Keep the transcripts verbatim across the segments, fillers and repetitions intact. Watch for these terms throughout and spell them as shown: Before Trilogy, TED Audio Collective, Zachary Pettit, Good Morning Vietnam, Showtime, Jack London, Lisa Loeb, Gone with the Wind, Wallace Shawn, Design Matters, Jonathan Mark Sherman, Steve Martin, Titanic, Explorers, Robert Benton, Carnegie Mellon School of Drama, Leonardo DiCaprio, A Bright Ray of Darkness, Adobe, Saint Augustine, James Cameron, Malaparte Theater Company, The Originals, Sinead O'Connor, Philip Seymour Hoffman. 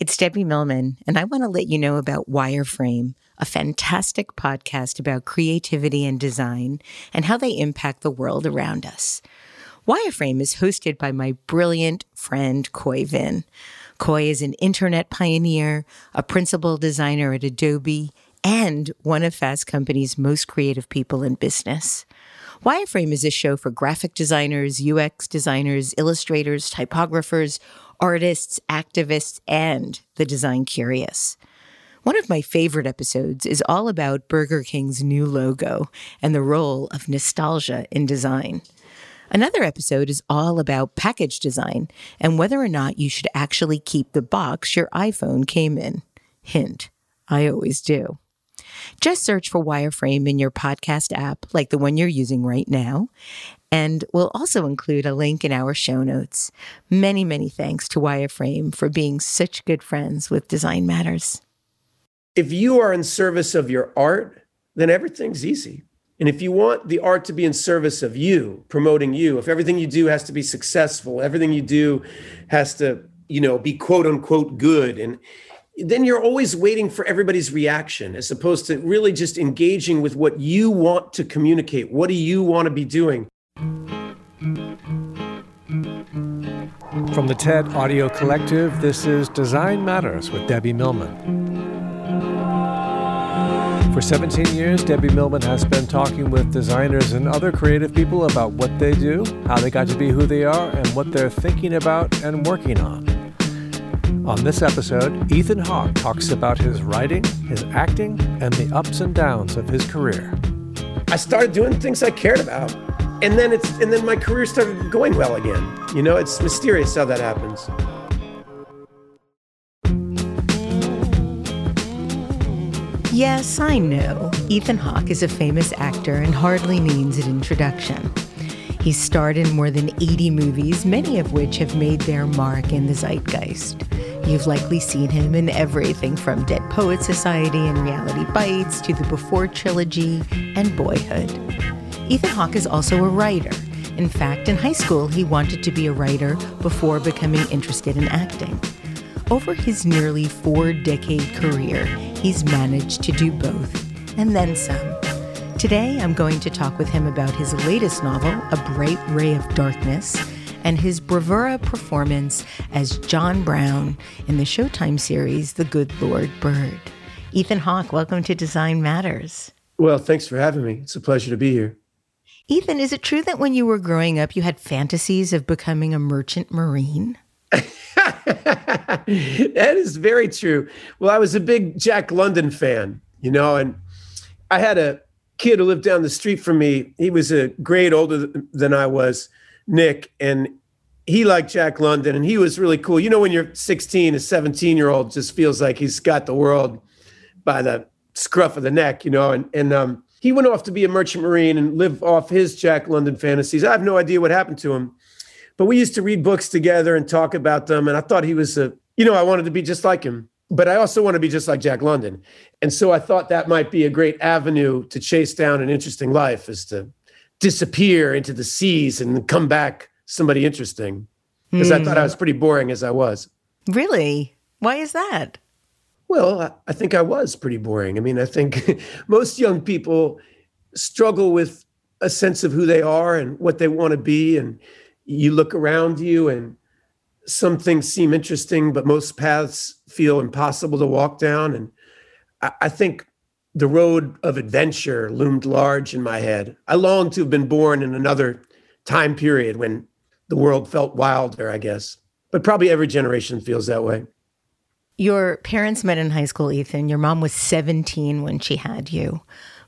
It's Debbie Millman, and I want to let you know about Wireframe, a fantastic podcast about creativity and design and how they impact the world around us. Wireframe is hosted by my brilliant friend, Khoi Vinh. Khoi is an internet pioneer, a principal designer at Adobe, and one of Fast Company's most creative people in business. Wireframe is a show for graphic designers, U X designers, illustrators, typographers, artists, activists, and the design curious. One of my favorite episodes is all about Burger King's new logo and the role of nostalgia in design. Another episode is all about package design and whether or not you should actually keep the box your iPhone came in. Hint, I always do. Just search for Wireframe in your podcast app, like the one you're using right now, and we'll also include a link in our show notes. Many, many thanks to Wireframe for being such good friends with Design Matters. If you are in service of your art, then everything's easy. And if you want the art to be in service of you, promoting you, if everything you do has to be successful, everything you do has to, you know, be quote unquote good, and then you're always waiting for everybody's reaction as opposed to really just engaging with what you want to communicate. What do you want to be doing? From the TED Audio Collective, this is Design Matters with Debbie Millman. For seventeen years, Debbie Millman has been talking with designers and other creative people about what they do, how they got to be who they are, and what they're thinking about and working on. On this episode, Ethan Hawke talks about his writing, his acting, and the ups and downs of his career. I started doing things I cared about, and then it's and then my career started going well again. You know, it's mysterious how that happens. Yes, I know. Ethan Hawke is a famous actor and hardly needs an introduction. He's starred in more than eighty movies, many of which have made their mark in the zeitgeist. You've likely seen him in everything from Dead Poets Society and Reality Bites to the Before Trilogy and Boyhood. Ethan Hawke is also a writer. In fact, in high school, he wanted to be a writer before becoming interested in acting. Over his nearly four-decade career, he's managed to do both, and then some. Today, I'm going to talk with him about his latest novel, A Bright Ray of Darkness, and his bravura performance as John Brown in the Showtime series, The Good Lord Bird. Ethan Hawke, welcome to Design Matters. Well, thanks for having me. It's a pleasure to be here. Ethan, is it true that when you were growing up, you had fantasies of becoming a merchant marine? That is very true. Well, I was a big Jack London fan, you know, and I had a kid who lived down the street from me. He was a grade older than I was, Nick, and he liked Jack London, and he was really cool. You know, when you're sixteen, a seventeen-year-old just feels like he's got the world by the scruff of the neck, you know, and, and um, he went off to be a merchant marine and live off his Jack London fantasies. I have no idea what happened to him, but we used to read books together and talk about them, and I thought he was a, you know, I wanted to be just like him. but I also want to be just like Jack London. And so I thought that might be a great avenue to chase down an interesting life, is to disappear into the seas and come back somebody interesting. Because mm. I thought I was pretty boring as I was. Really? Why is that? Well, I think I was pretty boring. I mean, I think most young people struggle with a sense of who they are and what they want to be. And you look around you and some things seem interesting, but most paths feel impossible to walk down. And I, I think the road of adventure loomed large in my head. I longed to have been born in another time period when the world felt wilder, I guess. But probably every generation feels that way. Your parents met in high school, Ethan. Your mom was seventeen when she had you.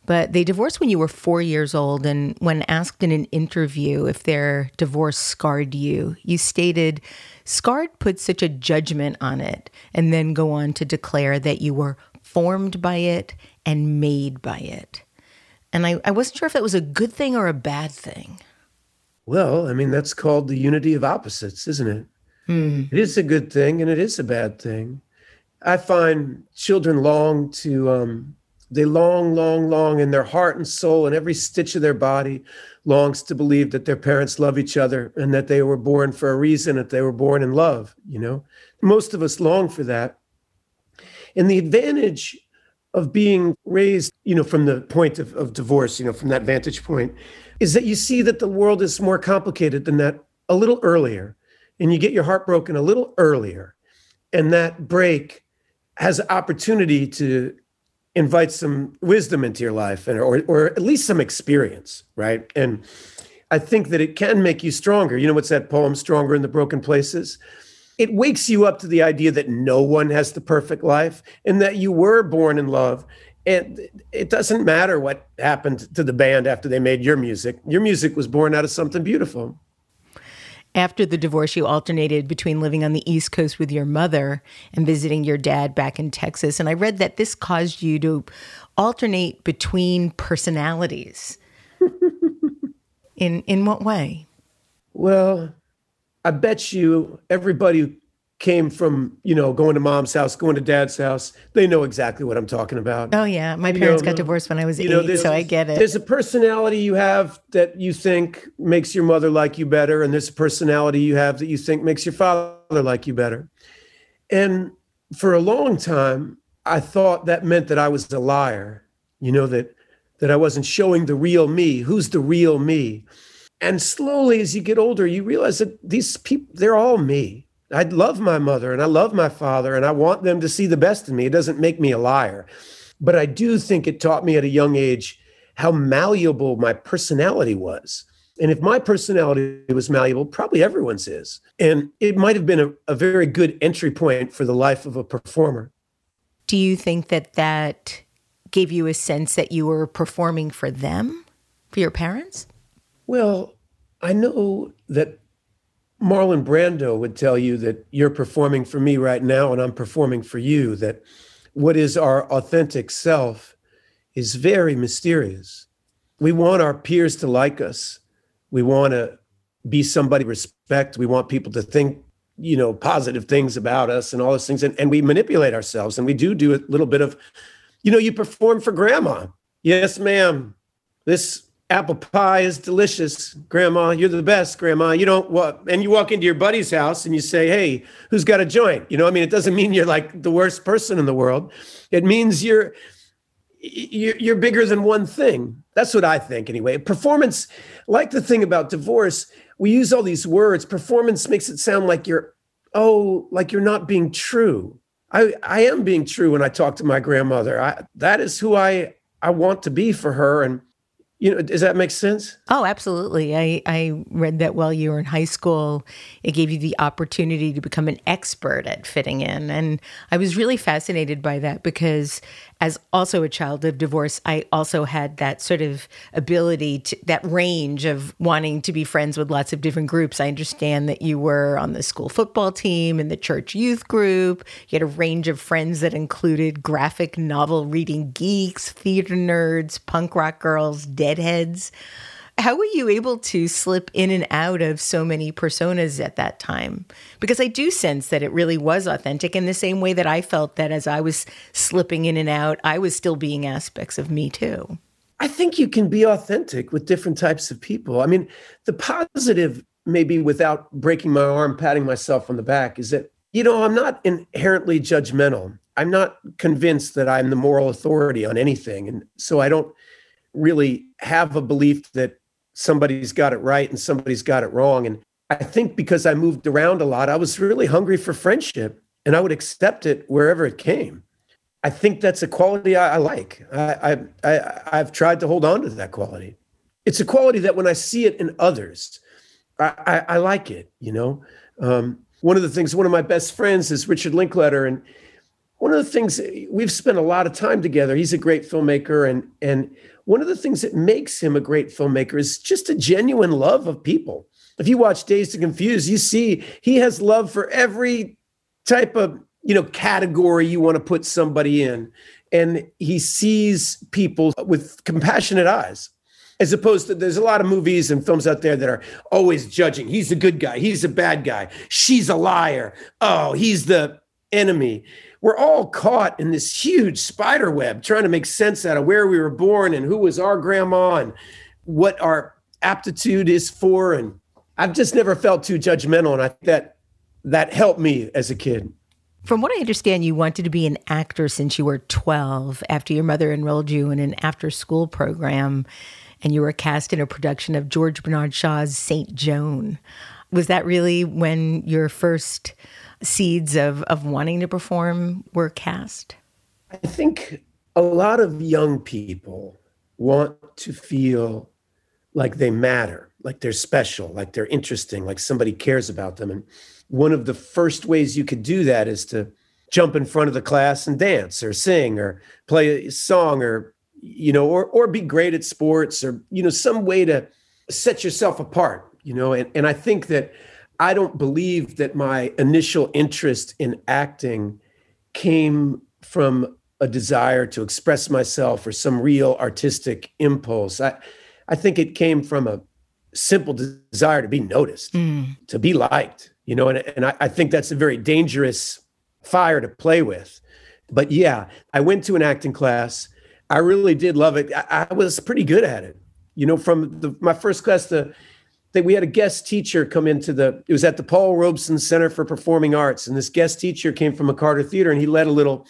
But they divorced when you were four years old. And when asked in an interview if their divorce scarred you, you stated, "Scarred put such a judgment on it," and then go on to declare that you were formed by it and made by it. And I, I wasn't sure if that was a good thing or a bad thing. Well, I mean, that's called the unity of opposites, isn't it? Mm. It is a good thing and it is a bad thing. I find children long to... Um, They long, long, long in their heart and soul and every stitch of their body longs to believe that their parents love each other and that they were born for a reason, that they were born in love, you know? Most of us long for that. And the advantage of being raised, you know, from the point of, of divorce, you know, from that vantage point, is that you see that the world is more complicated than that a little earlier. And you get your heart broken a little earlier. And that break has an opportunity to invite some wisdom into your life, and or or at least some experience, right? And I think that it can make you stronger. You know what's that poem, Stronger in the Broken Places? It wakes you up to the idea that no one has the perfect life and that you were born in love. And it doesn't matter what happened to the band after they made your music. Your music was born out of something beautiful. After the divorce, you alternated between living on the East Coast with your mother and visiting your dad back in Texas. And I read that this caused you to alternate between personalities. In in what way? Well, I bet you everybody who came from, you know, going to mom's house, going to dad's house, they know exactly what I'm talking about. Oh, yeah. My parents you know, got divorced when I was eight, know, so I get it. There's a personality you have that you think makes your mother like you better, and there's a personality you have that you think makes your father like you better. And for a long time, I thought that meant that I was a liar, you know, that that I wasn't showing the real me. Who's the real me? And slowly, as you get older, you realize that these people, they're all me. I love my mother and I love my father and I want them to see the best in me. It doesn't make me a liar. But I do think it taught me at a young age how malleable my personality was. And if my personality was malleable, probably everyone's is. And it might have been a, a very good entry point for the life of a performer. Do you think that that gave you a sense that you were performing for them, for your parents? Well, I know that Marlon Brando would tell you that you're performing for me right now and I'm performing for you, that what is our authentic self is very mysterious. We want our peers to like us. We want to be somebody we respect. We want people to think, you know, positive things about us and all those things. And, and we manipulate ourselves. And we do do a little bit of, you know, you perform for grandma. Yes, ma'am. This apple pie is delicious. Grandma, you're the best, grandma. You don't what? And you walk into your buddy's house and you say, hey, who's got a joint? You know, I mean, it doesn't mean you're like the worst person in the world. It means you're, you're bigger than one thing. That's what I think anyway. Performance, like the thing about divorce, we use all these words. Performance makes it sound like you're, oh, like you're not being true. I, I am being true when I talk to my grandmother. I, that is who I, I want to be for her. And you know, does that make sense? Oh, absolutely. I, I read that while you were in high school, it gave you the opportunity to become an expert at fitting in. And I was really fascinated by that because as also a child of divorce, I also had that sort of ability, to, that range of wanting to be friends with lots of different groups. I understand that you were on the school football team and the church youth group. You had a range of friends that included graphic novel reading geeks, theater nerds, punk rock girls, deadheads. How were you able to slip in and out of so many personas at that time? Because I do sense that it really was authentic in the same way that I felt that as I was slipping in and out, I was still being aspects of me too. I think you can be authentic with different types of people. I mean, the positive, maybe without breaking my arm, patting myself on the back, is that, you know, I'm not inherently judgmental. I'm not convinced that I'm the moral authority on anything. And so I don't really have a belief that somebody's got it right and somebody's got it wrong. And I think because I moved around a lot, I was really hungry for friendship and I would accept it wherever it came. I think that's a quality I, I like. I, I, I, I've tried to hold on to that quality. It's a quality that when I see it in others, I, I, I like it, you know? Um, one of the things, one of my best friends is Richard Linklater. And one of the things, we've spent a lot of time together. He's a great filmmaker. And, and one of the things that makes him a great filmmaker is just a genuine love of people. If you watch Dazed and Confused, you see he has love for every type of, you know, category you want to put somebody in. And he sees people with compassionate eyes, as opposed to there's a lot of movies and films out there that are always judging. He's a good guy. He's a bad guy. She's a liar. Oh, he's the enemy. We're all caught in this huge spider web trying to make sense out of where we were born and who was our grandma and what our aptitude is for. And I've just never felt too judgmental. And I think that that helped me as a kid. From what I understand, you wanted to be an actor since you were twelve after your mother enrolled you in an after-school program and you were cast in a production of George Bernard Shaw's Saint Joan. Was that really when your first seeds of, of wanting to perform were cast? I think a lot of young people want to feel like they matter, like they're special, like they're interesting, like somebody cares about them. And one of the first ways you could do that is to jump in front of the class and dance or sing or play a song or, you know, or or be great at sports or, you know, some way to set yourself apart, you know. And, and I think that I don't believe that my initial interest in acting came from a desire to express myself or some real artistic impulse. I, I think it came from a simple desire to be noticed, mm. to be liked, you know, and, and I, I think that's a very dangerous fire to play with. But yeah, I went to an acting class. I really did love it. I, I was pretty good at it. You know, from the, my first class to... we had a guest teacher come into the, it was at the Paul Robeson Center for Performing Arts. And this guest teacher came from McCarter Theater and he led a little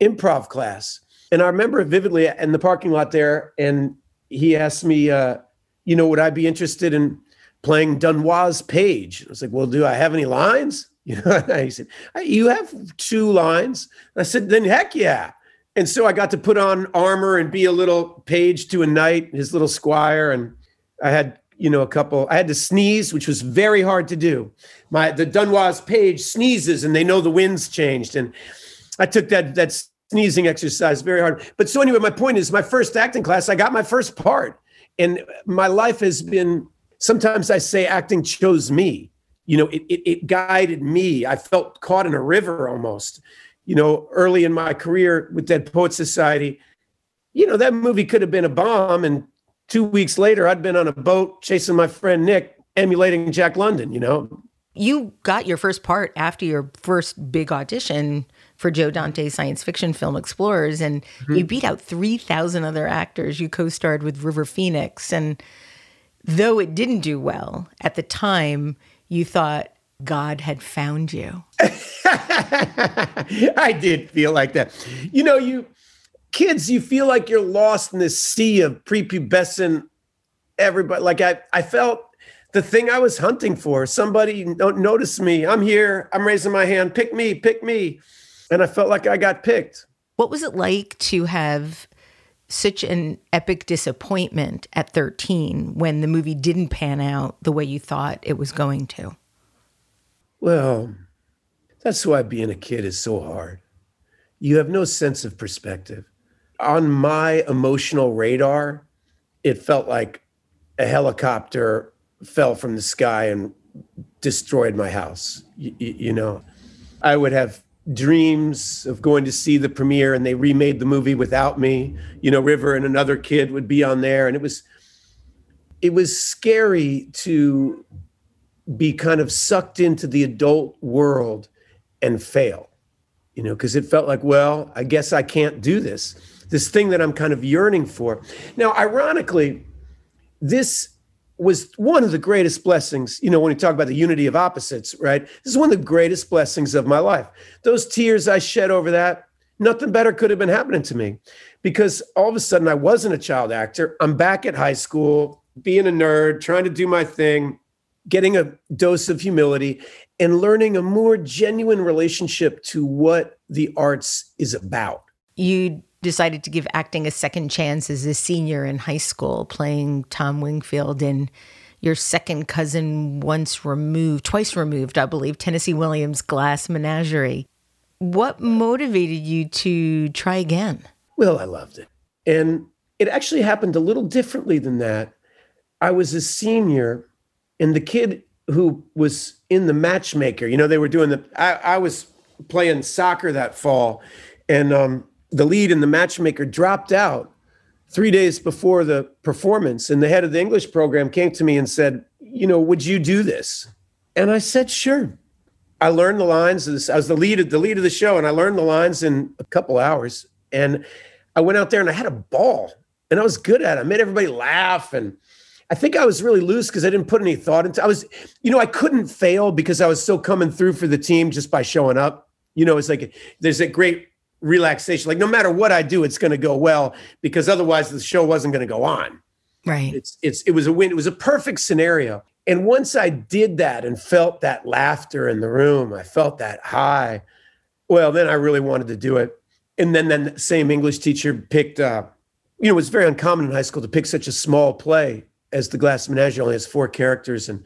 improv class. And I remember it vividly in the parking lot there. And he asked me, uh, you know, would I be interested in playing Dunois Page? I was like, well, do I have any lines? You know, and he said, you have two lines. And I said, then heck yeah. And so I got to put on armor and be a little page to a knight, his little squire. And I had, you know, a couple, I had to sneeze, which was very hard to do. My, the Dunois Page sneezes and they know the wind's changed. And I took that, that sneezing exercise very hard. But so anyway, my point is my first acting class, I got my first part and my life has been, sometimes I say acting chose me, you know, it, it, it guided me. I felt caught in a river almost, you know, early in my career with Dead Poets Society. You know, that movie could have been a bomb and two weeks later, I'd been on a boat chasing my friend Nick, emulating Jack London, you know. You got your first part after your first big audition for Joe Dante's science fiction film Explorers, and mm-hmm. you beat out three thousand other actors. You co-starred with River Phoenix, and though it didn't do well, at the time, you thought God had found you. I did feel like that. You know, you... kids, you feel like you're lost in this sea of prepubescent everybody. Like I, I felt the thing I was hunting for. Somebody noticed me. I'm here. I'm raising my hand. Pick me, pick me. And I felt like I got picked. What was it like to have such an epic disappointment at thirteen when the movie didn't pan out the way you thought it was going to? Well, that's why being a kid is so hard. You have no sense of perspective. On my emotional radar, it felt like a helicopter fell from the sky and destroyed my house. You, you know, I would have dreams of going to see the premiere and they remade the movie without me. You know, River and another kid would be on there. And it was, it was scary to be kind of sucked into the adult world and fail, you know, because it felt like, well, I guess I can't do this, this thing that I'm kind of yearning for. Now, ironically, this was one of the greatest blessings, you know, when you talk about the unity of opposites, right? This is one of the greatest blessings of my life. Those tears I shed over that, nothing better could have been happening to me, because all of a sudden I wasn't a child actor. I'm back at high school, being a nerd, trying to do my thing, getting a dose of humility and learning a more genuine relationship to what the arts is about. You decided to give acting a second chance as a senior in high school, playing Tom Wingfield in your second cousin once removed, twice removed, I believe, Tennessee Williams' Glass Menagerie. What motivated you to try again? Well, I loved it. And it actually happened a little differently than that. I was a senior, and the kid who was in The Matchmaker, you know, they were doing the, I, I was playing soccer that fall, and um, the lead in The Matchmaker dropped out three days before the performance. And the head of the English program came to me and said, you know, would you do this? And I said, sure. I learned the lines. I was the lead, the lead of the show, and I learned the lines in a couple hours. And I went out there and I had a ball, and I was good at it. I made everybody laugh, and I think I was really loose because I didn't put any thought into it. I was, you know, I couldn't fail because I was so coming through for the team just by showing up. You know, it's like there's that great relaxation. Like no matter what I do, it's going to go well because otherwise the show wasn't going to go on. Right. It's it's it was a win. It was a perfect scenario. And once I did that and felt that laughter in the room, I felt that high. Well, then I really wanted to do it. And then that same English teacher picked, uh, you know, it was very uncommon in high school to pick such a small play as The Glass Menagerie, only has four characters, and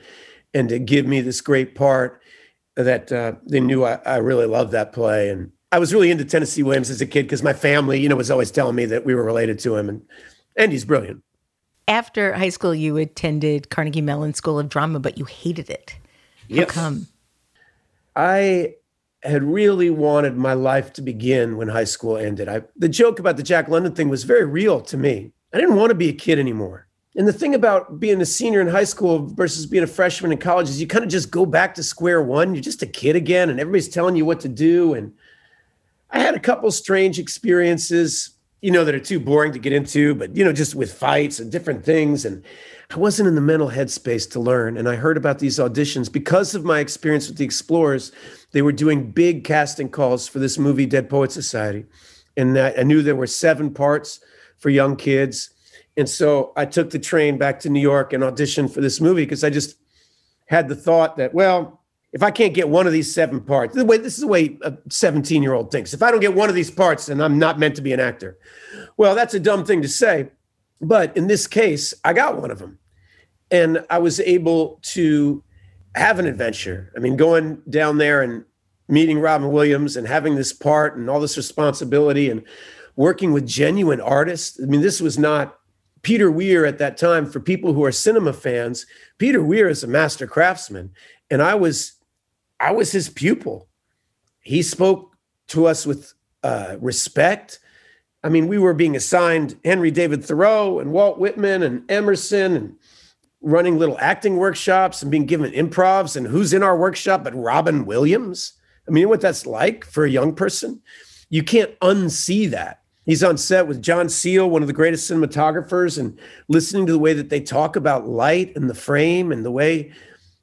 and to give me this great part that uh, they knew I, I really loved that play. And I was really into Tennessee Williams as a kid because my family, you know, was always telling me that we were related to him, and and he's brilliant. After high school, you attended Carnegie Mellon School of Drama, but you hated it. Yes. How come? I had really wanted my life to begin when high school ended. I, the joke about the Jack London thing was very real to me. I didn't want to be a kid anymore. And the thing about being a senior in high school versus being a freshman in college is you kind of just go back to square one. You're just a kid again, and everybody's telling you what to do. And I had a couple strange experiences, you know, that are too boring to get into, but, you know, just with fights and different things. And I wasn't in the mental headspace to learn. And I heard about these auditions because of my experience with the Explorers. They were doing big casting calls for this movie, Dead Poets Society. And I knew there were seven parts for young kids. And so I took the train back to New York and auditioned for this movie because I just had the thought that, well, if I can't get one of these seven parts, the way this is the way a seventeen-year-old thinks. If I don't get one of these parts, then I'm not meant to be an actor. Well, that's a dumb thing to say. But in this case, I got one of them. And I was able to have an adventure. I mean, going down there and meeting Robin Williams and having this part and all this responsibility and working with genuine artists. I mean, this was not Peter Weir at that time. For people who are cinema fans, Peter Weir is a master craftsman, and I was, I was his pupil. He spoke to us with uh, respect. I mean, we were being assigned Henry David Thoreau and Walt Whitman and Emerson, and running little acting workshops and being given improvs. And who's in our workshop but Robin Williams? I mean, what that's like for a young person, you can't unsee that. He's on set with John Seale, one of the greatest cinematographers, and listening to the way that they talk about light and the frame and the way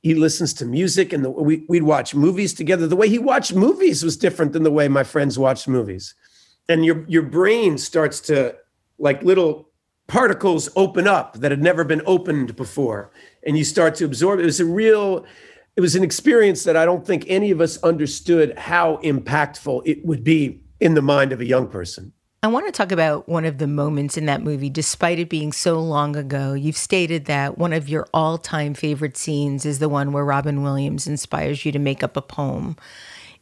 he listens to music, and the, we, we'd watch movies together. The way he watched movies was different than the way my friends watched movies. And your, your brain starts to, like little particles open up that had never been opened before, and you start to absorb. It was a real, it was an experience that I don't think any of us understood how impactful it would be in the mind of a young person. I want to talk about one of the moments in that movie, despite it being so long ago. You've stated that one of your all-time favorite scenes is the one where Robin Williams inspires you to make up a poem.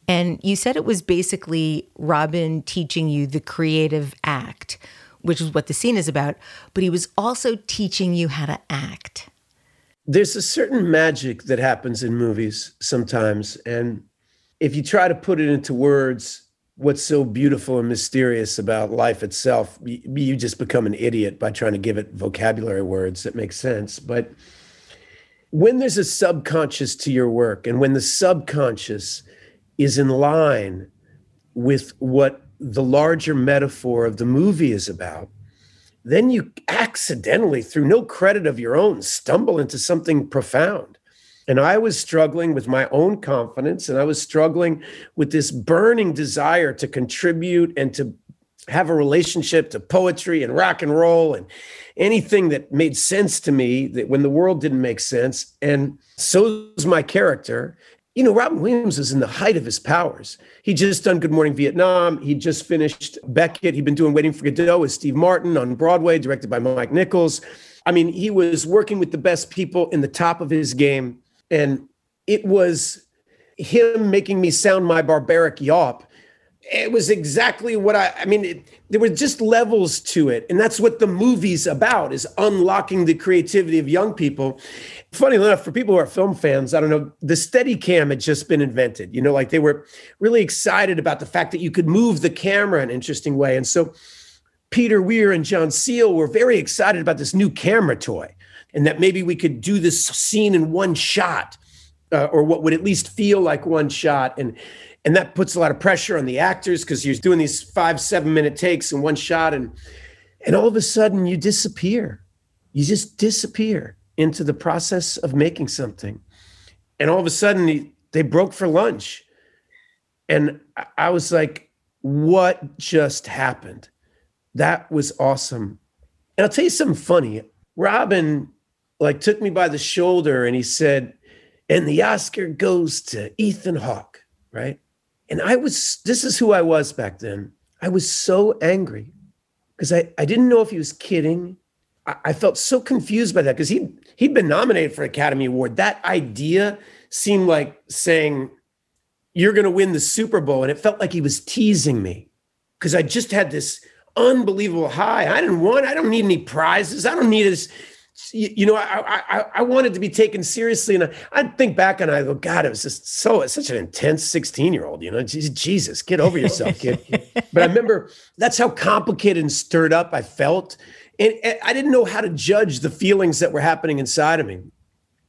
And you said it was basically Robin teaching you the creative act, which is what the scene is about, but he was also teaching you how to act. There's a certain magic that happens in movies sometimes, and if you try to put it into words, what's so beautiful and mysterious about life itself. You just become an idiot by trying to give it vocabulary words that make sense. But when there's a subconscious to your work, and when the subconscious is in line with what the larger metaphor of the movie is about, then you accidentally, through no credit of your own, stumble into something profound. And I was struggling with my own confidence, and I was struggling with this burning desire to contribute and to have a relationship to poetry and rock and roll and anything that made sense to me, that when the world didn't make sense. And so was my character. You know, Robin Williams was in the height of his powers. He'd just done Good Morning Vietnam. He'd just finished Beckett. He'd been doing Waiting for Godot with Steve Martin on Broadway, directed by Mike Nichols. I mean, he was working with the best people in the top of his game. And it was him making me sound my barbaric yawp. It was exactly what I, I mean, it, there were just levels to it. And that's what the movie's about, is unlocking the creativity of young people. Funny enough, for people who are film fans, I don't know, the Steadicam had just been invented. You know, like they were really excited about the fact that you could move the camera in an interesting way. And so Peter Weir and John Seale were very excited about this new camera toy, and that maybe we could do this scene in one shot, uh, or what would at least feel like one shot. And And that puts a lot of pressure on the actors, because you're doing these five, seven minute takes in one shot. And, and all of a sudden you disappear. You just disappear into the process of making something. And all of a sudden they broke for lunch. And I was like, what just happened? That was awesome. And I'll tell you something funny. Robin like took me by the shoulder and he said, and the Oscar goes to Ethan Hawke, right? And I was, this is who I was back then. I was so angry because I, I didn't know if he was kidding. I, I felt so confused by that, because he, he'd been nominated for an Academy Award. That idea seemed like saying, you're going to win the Super Bowl. And it felt like he was teasing me, because I just had this unbelievable high. I didn't want, I don't need any prizes. I don't need this. You, you know, I, I I wanted to be taken seriously. And I, I'd think back and I go, God, it was just so, it's such an intense sixteen-year-old, you know, Jesus, get over yourself, kid. But I remember that's how complicated and stirred up I felt. And, and I didn't know how to judge the feelings that were happening inside of me.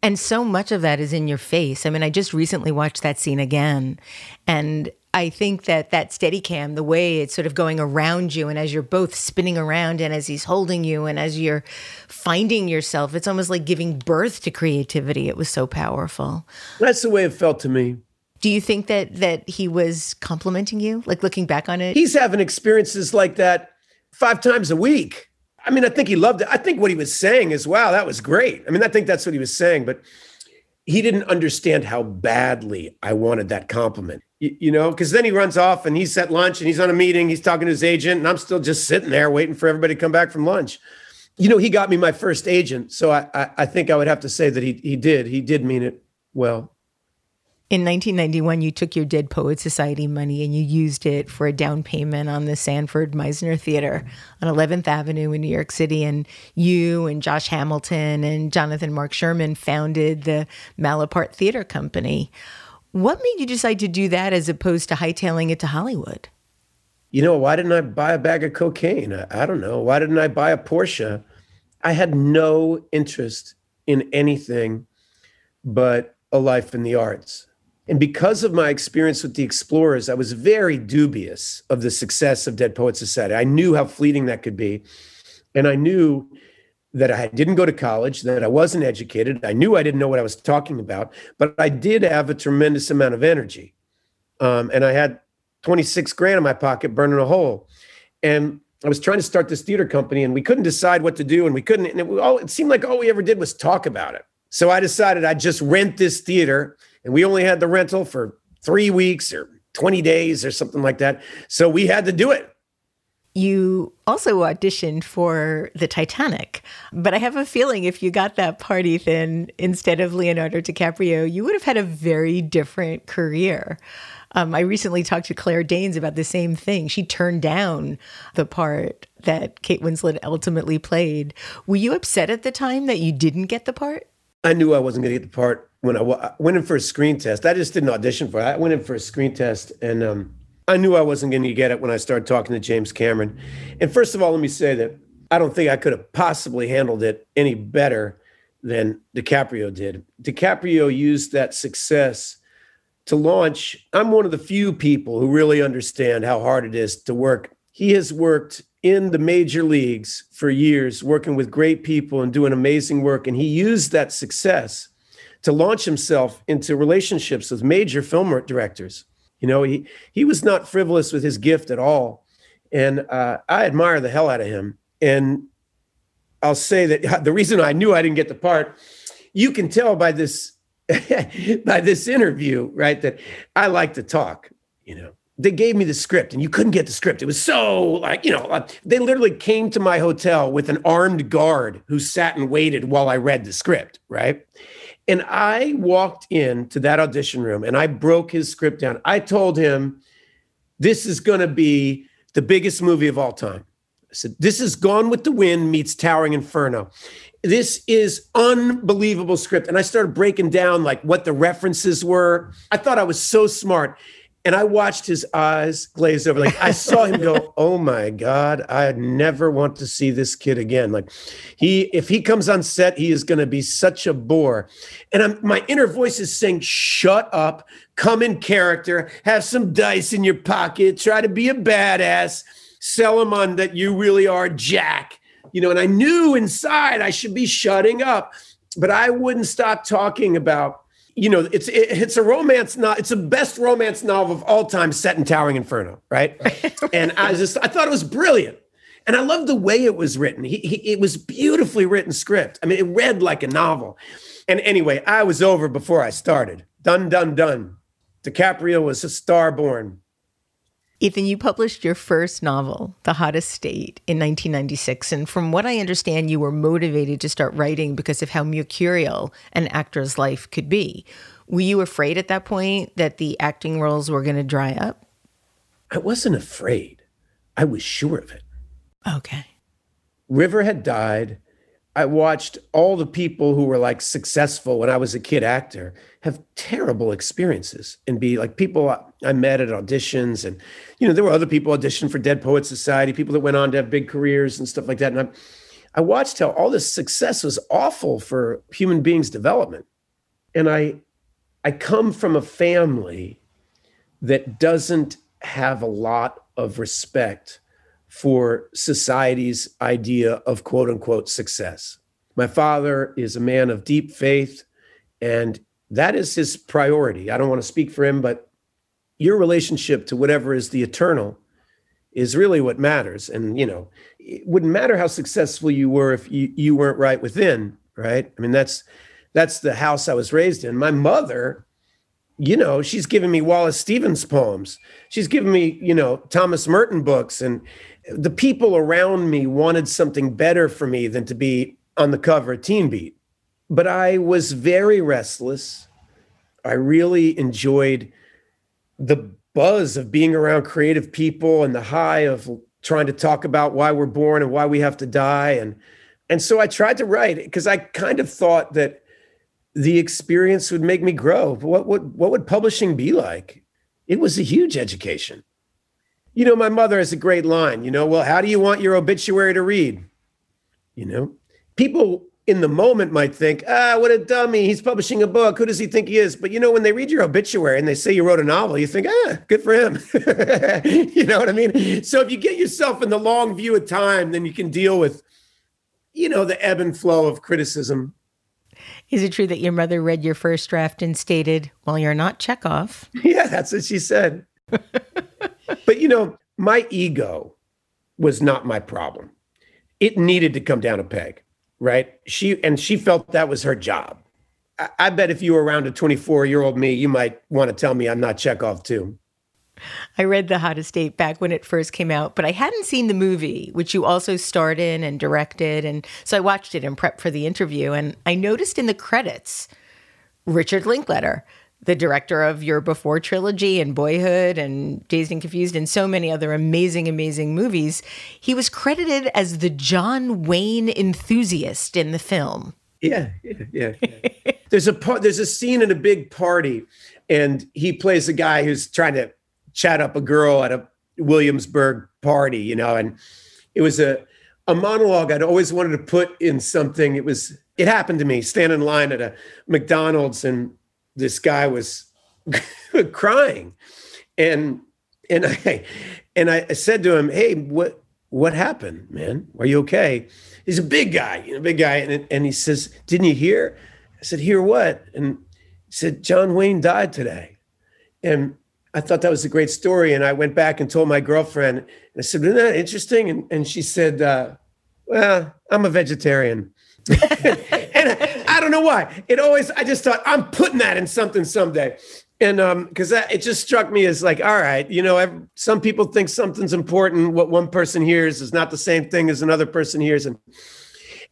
And so much of that is in your face. I mean, I just recently watched that scene again. And I think that that Steadicam, the way it's sort of going around you, and as you're both spinning around, and as he's holding you, and as you're finding yourself, it's almost like giving birth to creativity. It was so powerful. That's the way it felt to me. Do you think that that he was complimenting you, like looking back on it? He's having experiences like that five times a week. I mean, I think he loved it. I think what he was saying is, wow, that was great. I mean, I think that's what he was saying, but he didn't understand how badly I wanted that compliment. You know, because then he runs off and he's at lunch and he's on a meeting, he's talking to his agent, and I'm still just sitting there waiting for everybody to come back from lunch. You know, he got me my first agent. So I, I, I think I would have to say that he he did. He did mean it well. In nineteen ninety-one, you took your Dead Poets Society money and you used it for a down payment on the Sanford Meisner Theater on eleventh avenue in New York City. And you and Josh Hamilton and Jonathan Mark Sherman founded the Malaparte Theater Company. What made you decide to do that as opposed to hightailing it to Hollywood? You know, why didn't I buy a bag of cocaine? I, I don't know. Why didn't I buy a Porsche? I had no interest in anything but a life in the arts. And because of my experience with the Explorers, I was very dubious of the success of Dead Poets Society. I knew how fleeting that could be. And I knew that I didn't go to college, that I wasn't educated. I knew I didn't know what I was talking about, but I did have a tremendous amount of energy. Um, and I had twenty-six grand in my pocket burning a hole. And I was trying to start this theater company, and we couldn't decide what to do. And we couldn't, and it, all, it seemed like all we ever did was talk about it. So I decided I'd just rent this theater, and we only had the rental for three weeks or twenty days or something like that. So we had to do it. You also auditioned for the Titanic, but I have a feeling if you got that part, Ethan, instead of Leonardo DiCaprio, you would have had a very different career. Um, I recently talked to Claire Danes about the same thing. She turned down the part that Kate Winslet ultimately played. Were you upset at the time that you didn't get the part? I knew I wasn't going to get the part when I, I went in for a screen test. I just didn't audition for it. I went in for a screen test, and um, I knew I wasn't going to get it when I started talking to James Cameron. And first of all, let me say that I don't think I could have possibly handled it any better than DiCaprio did. DiCaprio used that success to launch. I'm one of the few people who really understand how hard it is to work. He has worked in the major leagues for years, working with great people and doing amazing work. And he used that success to launch himself into relationships with major film directors. You know, he, he was not frivolous with his gift at all. And uh, I admire the hell out of him. And I'll say that the reason I knew I didn't get the part, you can tell by this by this interview, right, that I like to talk. You know, they gave me the script and you couldn't get the script. It was so like, you know, they literally came to my hotel with an armed guard who sat and waited while I read the script, right? And I walked into that audition room and I broke his script down. I told him, this is going to be the biggest movie of all time. I said, this is Gone with the Wind meets Towering Inferno. This is unbelievable script. And I started breaking down like what the references were. I thought I was so smart. And I watched his eyes glaze over. Like I saw him go, oh my God, I never want to see this kid again. Like he, if he comes on set, he is going to be such a bore. And I'm, my inner voice is saying, shut up, come in character, have some dice in your pocket, try to be a badass, sell him on that you really are Jack. You know, and I knew inside I should be shutting up, but I wouldn't stop talking about, you know, it's it, it's a romance, no, it's the best romance novel of all time set in Towering Inferno, right? And I just, I thought it was brilliant. And I loved the way it was written. He, he, it was beautifully written script. I mean, it read like a novel. And anyway, I was over before I started. Done, done, done. DiCaprio was a star born. Ethan, you published your first novel, The Hottest State, in nineteen ninety-six. And from what I understand, you were motivated to start writing because of how mercurial an actor's life could be. Were you afraid at that point that the acting roles were going to dry up? I wasn't afraid. I was sure of it. Okay. River had died. I watched all the people who were like successful when I was a kid actor have terrible experiences and be like people I met at auditions. And, you know, there were other people auditioned for Dead Poets Society, people that went on to have big careers and stuff like that. And I, I watched how all this success was awful for human beings' development. And I, I come from a family that doesn't have a lot of respect for society's idea of quote unquote success. My father is a man of deep faith, and that is his priority. I don't want to speak for him, but your relationship to whatever is the eternal is really what matters. And, you know, it wouldn't matter how successful you were if you, you weren't right within, right? I mean, that's that's the house I was raised in. My mother, you know, she's giving me Wallace Stevens poems. She's giving me, you know, Thomas Merton books. And the people around me wanted something better for me than to be on the cover of Teen Beat. But I was very restless. I really enjoyed the buzz of being around creative people and the high of trying to talk about why we're born and why we have to die. And, and so I tried to write because I kind of thought that the experience would make me grow. But what, what, what would publishing be like? It was a huge education. You know, my mother has a great line, you know, well, how do you want your obituary to read? You know, people in the moment might think, ah, what a dummy. He's publishing a book. Who does he think he is? But, you know, when they read your obituary and they say you wrote a novel, you think, ah, good for him. You know what I mean? So if you get yourself in the long view of time, then you can deal with, you know, the ebb and flow of criticism. Is it true that your mother read your first draft and stated, well, you're not Chekhov? Yeah, that's what she said. But, you know, my ego was not my problem. It needed to come down a peg. Right. She and she felt that was her job. I, I bet if you were around a twenty-four year old me, you might want to tell me I'm not Chekhov, too. I read The Hottest State back when it first came out, but I hadn't seen the movie, which you also starred in and directed. And so I watched it in prep for the interview. And I noticed in the credits, Richard Linklater, the director of your Before Trilogy and Boyhood and Dazed and Confused and so many other amazing, amazing movies. He was credited as the John Wayne enthusiast in the film. Yeah, yeah, yeah. there's a part, there's a scene in a big party and he plays a guy who's trying to chat up a girl at a Williamsburg party, you know, and it was a, a monologue I'd always wanted to put in something. It was, it happened to me standing in line at a McDonald's, and this guy was crying. And, and I, and I said to him, "Hey, what, what happened, man? Are you okay?" He's a big guy, you know, big guy. And, and he says, "Didn't you hear?" I said, "Hear what?" And he said, "John Wayne died today." And I thought that was a great story. And I went back and told my girlfriend, and I said, "Isn't that interesting?" And, and she said, uh, "Well, I'm a vegetarian." and I, I don't know why. It always, I just thought, I'm putting that in something someday. And um, because it just struck me as like, all right, you know, every, some people think something's important. What one person hears is not the same thing as another person hears. And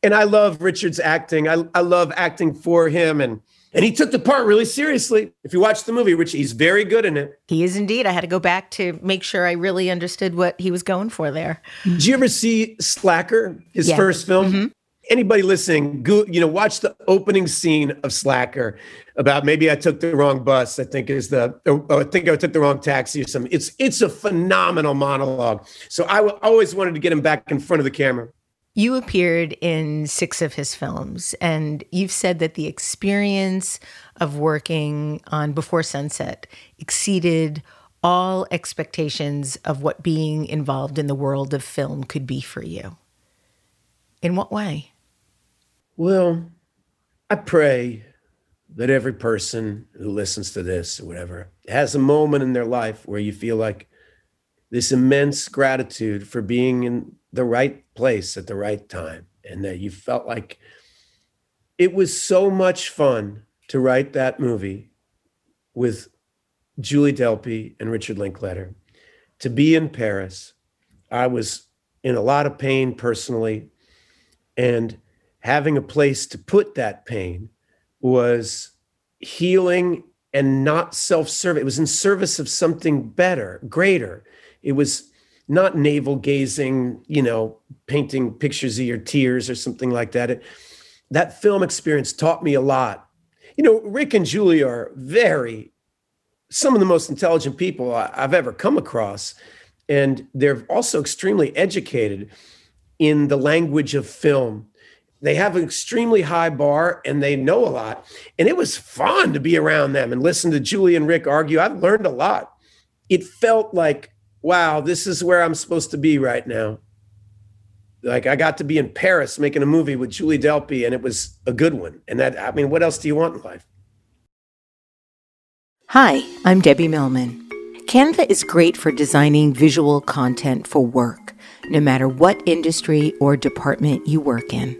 and I love Richard's acting. I, I love acting for him. And and he took the part really seriously. If you watch the movie, which he's very good in it. He is indeed. I had to go back to make sure I really understood what he was going for there. Did you ever see Slacker, his yeah. first film? Mm-hmm. Anybody listening, go, you know, watch the opening scene of Slacker about "Maybe I took the wrong bus." I think is the, or, or I think I took the wrong taxi or something. It's it's a phenomenal monologue. So I w- always wanted to get him back in front of the camera. You appeared in six of his films, and you've said that the experience of working on Before Sunset exceeded all expectations of what being involved in the world of film could be for you. In what way? Well, I pray that every person who listens to this or whatever has a moment in their life where you feel like this immense gratitude for being in the right place at the right time, and that you felt like it was so much fun to write that movie with Julie Delpy and Richard Linklater, to be in Paris. I was in a lot of pain personally, and having a place to put that pain was healing and not self-serving. It was in service of something better, greater. It was not navel-gazing, you know, painting pictures of your tears or something like that. It, that film experience taught me a lot. You know, Rick and Julie are very, some of the most intelligent people I've ever come across. And they're also extremely educated in the language of film. They have an extremely high bar, and they know a lot. And it was fun to be around them and listen to Julie and Rick argue. I've learned a lot. It felt like, wow, this is where I'm supposed to be right now. Like, I got to be in Paris making a movie with Julie Delpy, and it was a good one. And that, I mean, what else do you want in life? Hi, I'm Debbie Millman. Canva is great for designing visual content for work, no matter what industry or department you work in.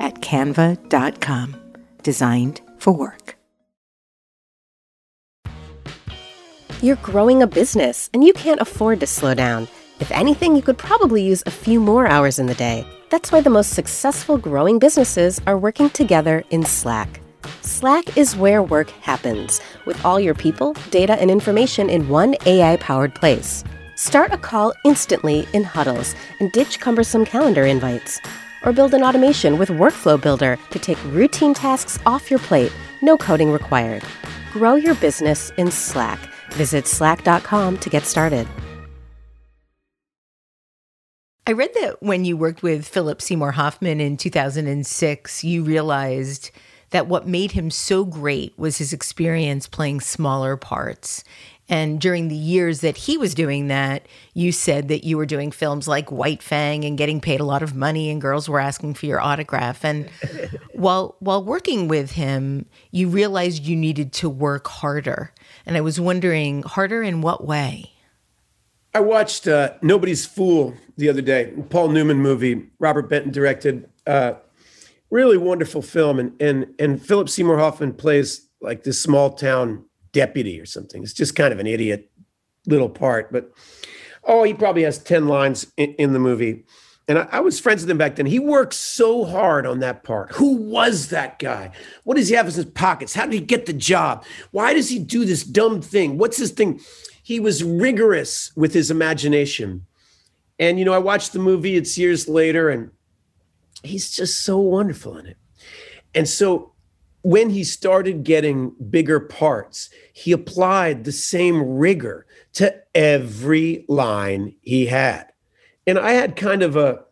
at canva dot com. Designed for work. You're growing a business and you can't afford to slow down. If anything, you could probably use a few more hours in the day. That's why the most successful growing businesses are working together in Slack. Slack is where work happens, with all your people, data, and information in one A I-powered place. Start a call instantly in huddles and ditch cumbersome calendar invites. Or build an automation with Workflow Builder to take routine tasks off your plate, no coding required. Grow your business in Slack. Visit slack dot com to get started. I read that when you worked with Philip Seymour Hoffman in two thousand six, you realized that what made him so great was his experience playing smaller parts. And during the years that he was doing that, you said that you were doing films like White Fang and getting paid a lot of money, and girls were asking for your autograph. And while while working with him, you realized you needed to work harder. And I was wondering, harder in what way? I watched uh, Nobody's Fool the other day, Paul Newman movie, Robert Benton directed, uh, really wonderful film. And, and, and Philip Seymour Hoffman plays like this small town deputy or something. It's just kind of an idiot little part, but oh, he probably has ten lines in, in the movie. And I, I was friends with him back then. He worked so hard on that part. Who was that guy? What does he have in his pockets? How did he get the job? Why does he do this dumb thing? What's his thing? He was rigorous with his imagination. And, you know, I watched the movie, it's years later, and he's just so wonderful in it. And so when he started getting bigger parts, he applied the same rigor to every line he had. And I had kind of a,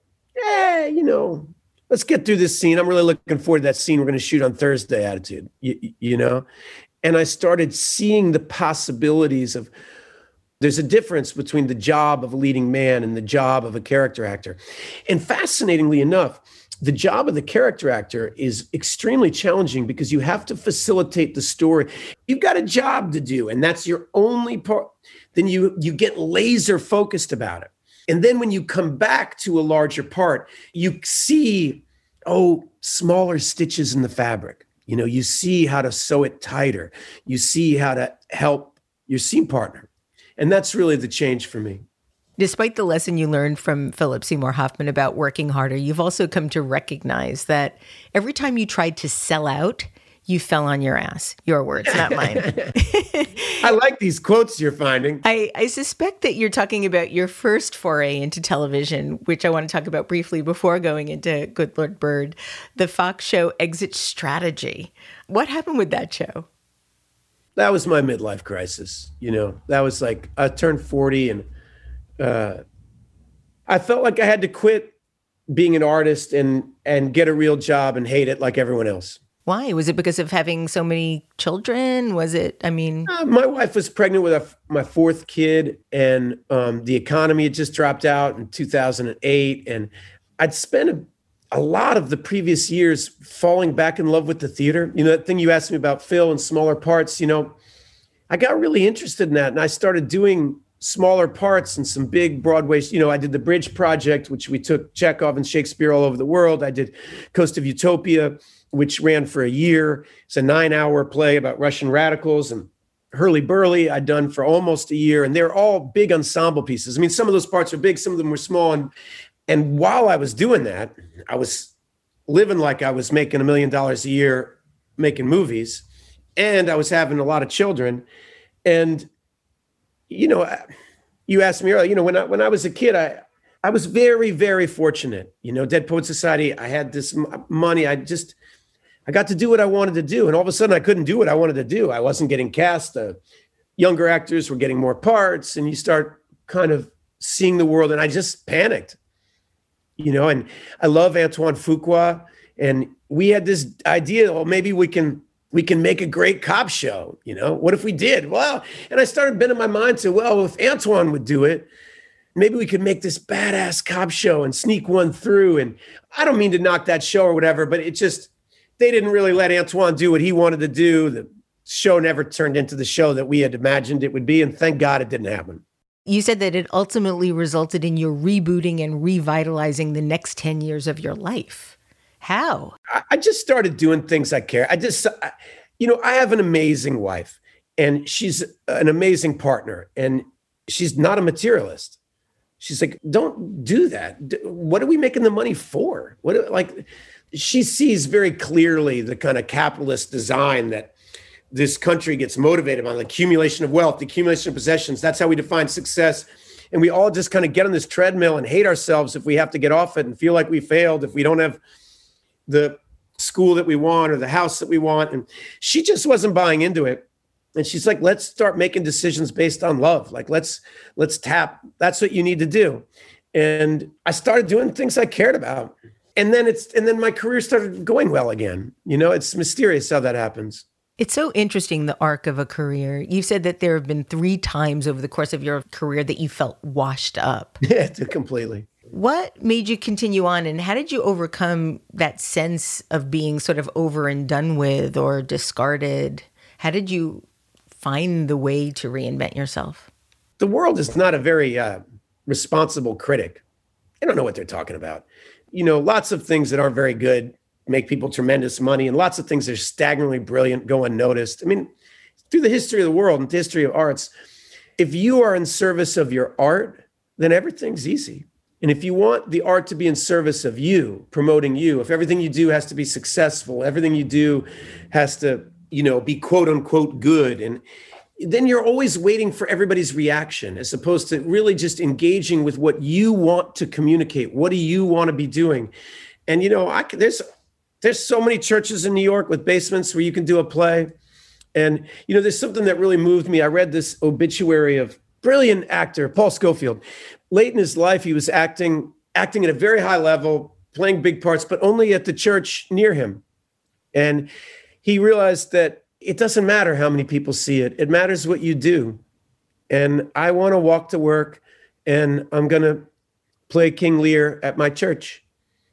eh, you know, let's get through this scene. I'm really looking forward to that scene we're going to shoot on Thursday attitude, you, you know? And I started seeing the possibilities of, there's a difference between the job of a leading man and the job of a character actor. And fascinatingly enough, the job of the character actor is extremely challenging because you have to facilitate the story. You've got a job to do, and that's your only part. Then you, you get laser focused about it. And then when you come back to a larger part, you see, oh, smaller stitches in the fabric. You know, you see how to sew it tighter. You see how to help your scene partner. And that's really the change for me. Despite the lesson you learned from Philip Seymour Hoffman about working harder, you've also come to recognize that every time you tried to sell out, you fell on your ass. Your words, not mine. I like these quotes you're finding. I, I suspect that you're talking about your first foray into television, which I want to talk about briefly before going into Good Lord Bird, the Fox show Exit Strategy. What happened with that show? That was my midlife crisis. You know, that was like, I turned forty and uh, I felt like I had to quit being an artist and and get a real job and hate it like everyone else. Why? Was it because of having so many children? Was it, I mean... Uh, my wife was pregnant with a, my fourth kid, and um, the economy had just dropped out in two thousand eight. And I'd spent a, a lot of the previous years falling back in love with the theater. You know, that thing you asked me about, Phil, and smaller parts, you know, I got really interested in that. And I started doing smaller parts and some big Broadway, you know, I did the Bridge Project, which we took Chekhov and Shakespeare all over the world. I did Coast of Utopia, which ran for a year. It's a nine hour play about Russian radicals, and Hurly Burly I'd done for almost a year. And they're all big ensemble pieces. I mean, some of those parts are big, some of them were small. And, and while I was doing that, I was living like I was making a million dollars a year making movies. And I was having a lot of children. And, you know, you asked me earlier, you know, when I, when I was a kid, I, I was very, very fortunate, you know, Dead Poets Society. I had this m- money. I just, I got to do what I wanted to do. And all of a sudden I couldn't do what I wanted to do. I wasn't getting cast. The younger actors were getting more parts, and you start kind of seeing the world. And I just panicked, you know, and I love Antoine Fuqua. And we had this idea, well, maybe we can, we can make a great cop show. You know, what if we did? Well, and I started bending my mind to, well, if Antoine would do it, maybe we could make this badass cop show and sneak one through. And I don't mean to knock that show or whatever, but it just, they didn't really let Antoine do what he wanted to do. The show never turned into the show that we had imagined it would be. And thank God it didn't happen. You said that it ultimately resulted in your rebooting and revitalizing the next ten years of your life. How? I just started doing things I care. I just, I, you know, I have an amazing wife, and she's an amazing partner, and she's not a materialist. She's like, don't do that. What are we making the money for? What, like... She sees very clearly the kind of capitalist design that this country gets motivated by, the accumulation of wealth, the accumulation of possessions. That's how we define success. And we all just kind of get on this treadmill and hate ourselves if we have to get off it and feel like we failed, if we don't have the school that we want or the house that we want. And she just wasn't buying into it. And she's like, let's start making decisions based on love. Like, let's, let's tap. That's what you need to do. And I started doing things I cared about. And then it's, and then my career started going well again. You know, it's mysterious how that happens. It's so interesting, the arc of a career. You said that there have been three times over the course of your career that you felt washed up. Yeah, completely. What made you continue on, and how did you overcome that sense of being sort of over and done with or discarded? How did you find the way to reinvent yourself? The world is not a very uh, responsible critic. They don't know what they're talking about. You know, lots of things that aren't very good make people tremendous money, and lots of things that are staggeringly brilliant go unnoticed. I mean, through the history of the world and the history of arts, If you are in service of your art, then everything's easy. And if you want the art to be in service of you, promoting you, if everything you do has to be successful, everything you do has to, you know, be quote unquote good, and then you're always waiting for everybody's reaction, as opposed to really just engaging with what you want to communicate. What do you want to be doing? And, you know, I, there's there's so many churches in New York with basements where you can do a play. And, you know, there's something that really moved me. I read this obituary of brilliant actor Paul Scofield. Late in his life, he was acting, acting at a very high level, playing big parts, but only at the church near him. And he realized that it doesn't matter how many people see it. It matters what you do. And I want to walk to work, and I'm going to play King Lear at my church.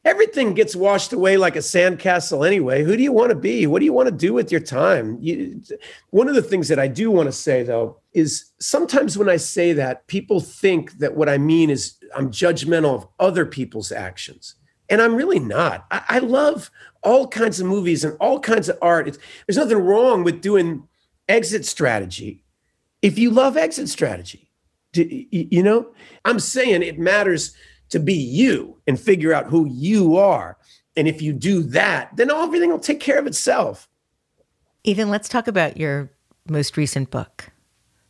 Everything gets washed away like a sandcastle anyway. Who do you want to be? What do you want to do with your time? You, one of the things that I do want to say, though, is sometimes when I say that, people think that what I mean is I'm judgmental of other people's actions. And I'm really not. I, I love all kinds of movies and all kinds of art. It's, there's nothing wrong with doing Exit Strategy if you love Exit Strategy. Do, you know, I'm saying it matters to be you and figure out who you are. And if you do that, then everything will take care of itself. Ethan, let's talk about your most recent book,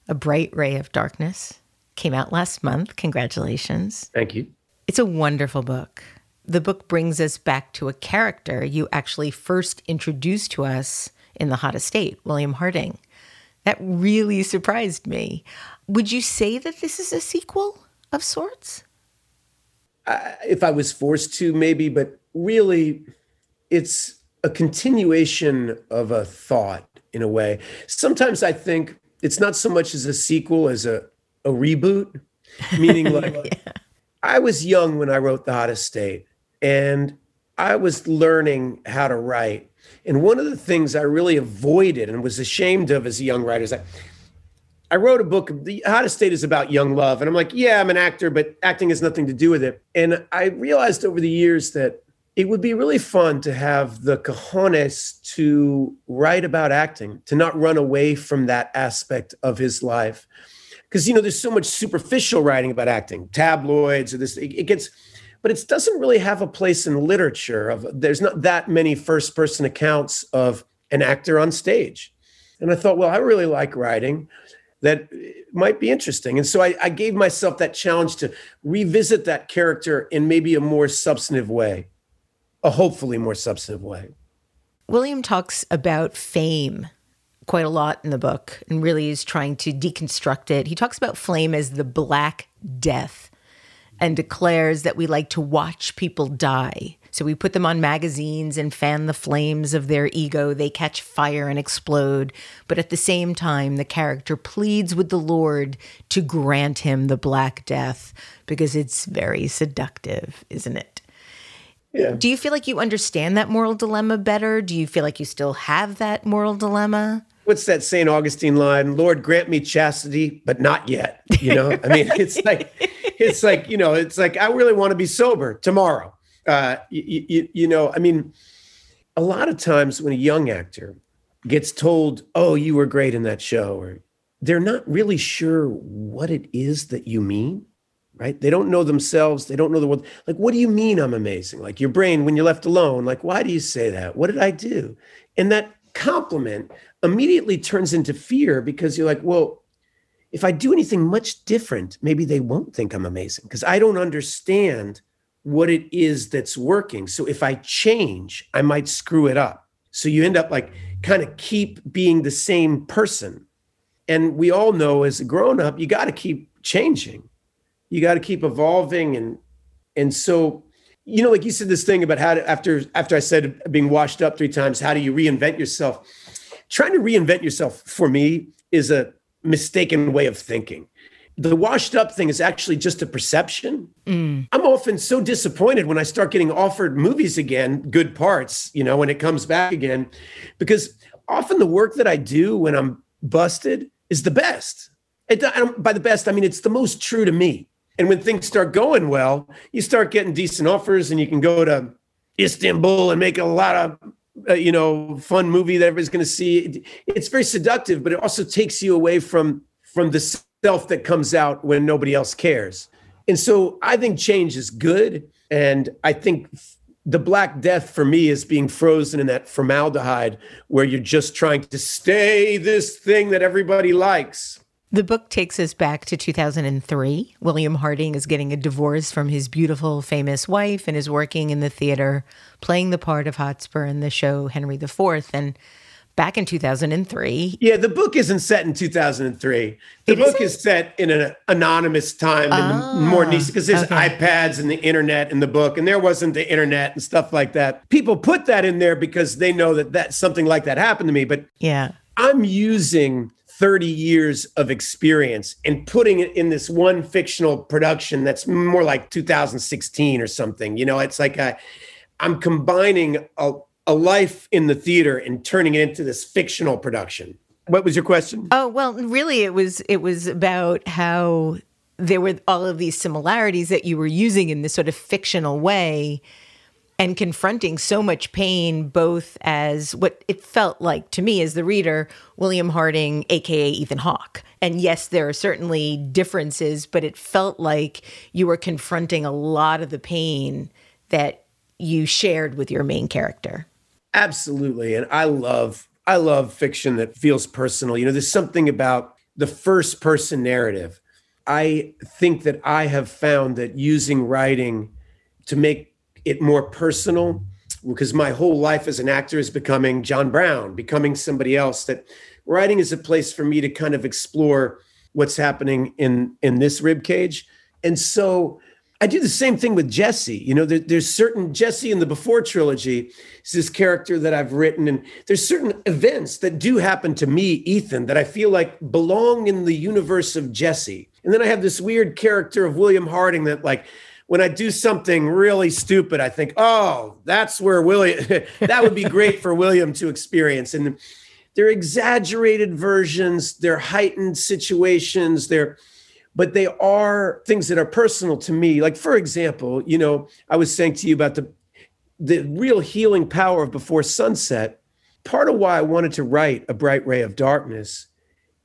A Bright Ray of Darkness. Came out last month. Congratulations. Thank you. It's a wonderful book. The book brings us back to a character you actually first introduced to us in The Hottest State, William Harding. That really surprised me. Would you say that this is a sequel of sorts? I, if I was forced to, maybe, but really it's a continuation of a thought in a way. Sometimes I think it's not so much as a sequel as a, a reboot, meaning like yeah. I was young when I wrote The Hottest State, and I was learning how to write. And one of the things I really avoided and was ashamed of as a young writer is that I wrote a book, The Hottest State is about young love. And I'm like, yeah, I'm an actor, but acting has nothing to do with it. And I realized over the years that it would be really fun to have the cojones to write about acting, to not run away from that aspect of his life. Because, you know, there's so much superficial writing about acting, tabloids or this, it, it gets, but it doesn't really have a place in literature. Of there's not that many first person accounts of an actor on stage. And I thought, well, I really like writing. That might be interesting. And so I, I gave myself that challenge to revisit that character in maybe a more substantive way, a hopefully more substantive way. William talks about fame quite a lot in the book and really is trying to deconstruct it. He talks about fame as the Black Death and declares that we like to watch people die. So we put them on magazines and fan the flames of their ego. They catch fire and explode. But at the same time, the character pleads with the Lord to grant him the Black Death because it's very seductive, isn't it? Yeah. Do you feel like you understand that moral dilemma better? Do you feel like you still have that moral dilemma? What's that Saint Augustine line? Lord, grant me chastity, but not yet. You know, right. I mean, it's like, it's like, you know, it's like, I really want to be sober tomorrow. Uh, you, you, you know, I mean, a lot of times when a young actor gets told, oh, you were great in that show, or they're not really sure what it is that you mean, right? They don't know themselves. They don't know the world. Like, what do you mean I'm amazing? Like your brain, when you're left alone, like, why do you say that? What did I do? And that compliment immediately turns into fear because you're like, well, if I do anything much different, maybe they won't think I'm amazing because I don't understand what it is that's working. So if I change, I might screw it up. So you end up like kind of keep being the same person. And we all know as a grown up, you got to keep changing. You got to keep evolving. And, and so, you know, like you said, this thing about how to, after, after I said being washed up three times, how do you reinvent yourself? Trying to reinvent yourself for me is a mistaken way of thinking. The washed up thing is actually just a perception. Mm. I'm often so disappointed when I start getting offered movies again, good parts, you know, when it comes back again, because often the work that I do when I'm busted is the best. It, I don't, by the best, I mean, it's the most true to me. And when things start going well, you start getting decent offers and you can go to Istanbul and make a lot of, uh, you know, fun movie that everybody's going to see. It, it's very seductive, but it also takes you away from, from the self that comes out when nobody else cares. And so I think change is good. And I think the Black Death for me is being frozen in that formaldehyde where you're just trying to stay this thing that everybody likes. The book takes us back to two thousand three. William Harding is getting a divorce from his beautiful, famous wife and is working in the theater, playing the part of Hotspur in the show Henry the Fourth. And back in two thousand three. Yeah, the book isn't set in two thousand three. The it book isn't? is set in an anonymous time ah, in the more niche, because there's okay. iPads and the internet in the book, and there wasn't the internet and stuff like that. People put that in there because they know that, that something like that happened to me. But yeah, I'm using thirty years of experience and putting it in this one fictional production that's more like two thousand sixteen or something. You know, it's like I, I'm combining a, a life in the theater and turning it into this fictional production. What was your question? Oh, well, really, it was it was about how there were all of these similarities that you were using in this sort of fictional way and confronting so much pain, both as what it felt like to me as the reader, William Harding, a k a. Ethan Hawke. And yes, there are certainly differences, but it felt like you were confronting a lot of the pain that you shared with your main character. Absolutely. And I love, I love fiction that feels personal. You know, there's something about the first person narrative. I think that I have found that using writing to make it more personal, because my whole life as an actor is becoming John Brown, becoming somebody else, that writing is a place for me to kind of explore what's happening in, in this ribcage. And so I do the same thing with Jesse. You know, there, there's certain, Jesse in the Before Trilogy is this character that I've written, and there's certain events that do happen to me, Ethan, that I feel like belong in the universe of Jesse. And then I have this weird character of William Harding that, like, when I do something really stupid, I think, oh, that's where William, that would be great for William to experience. And they're exaggerated versions, they're heightened situations, they're, but they are things that are personal to me. Like, for example, you know, I was saying to you about the, the real healing power of Before Sunset. Part of why I wanted to write A Bright Ray of Darkness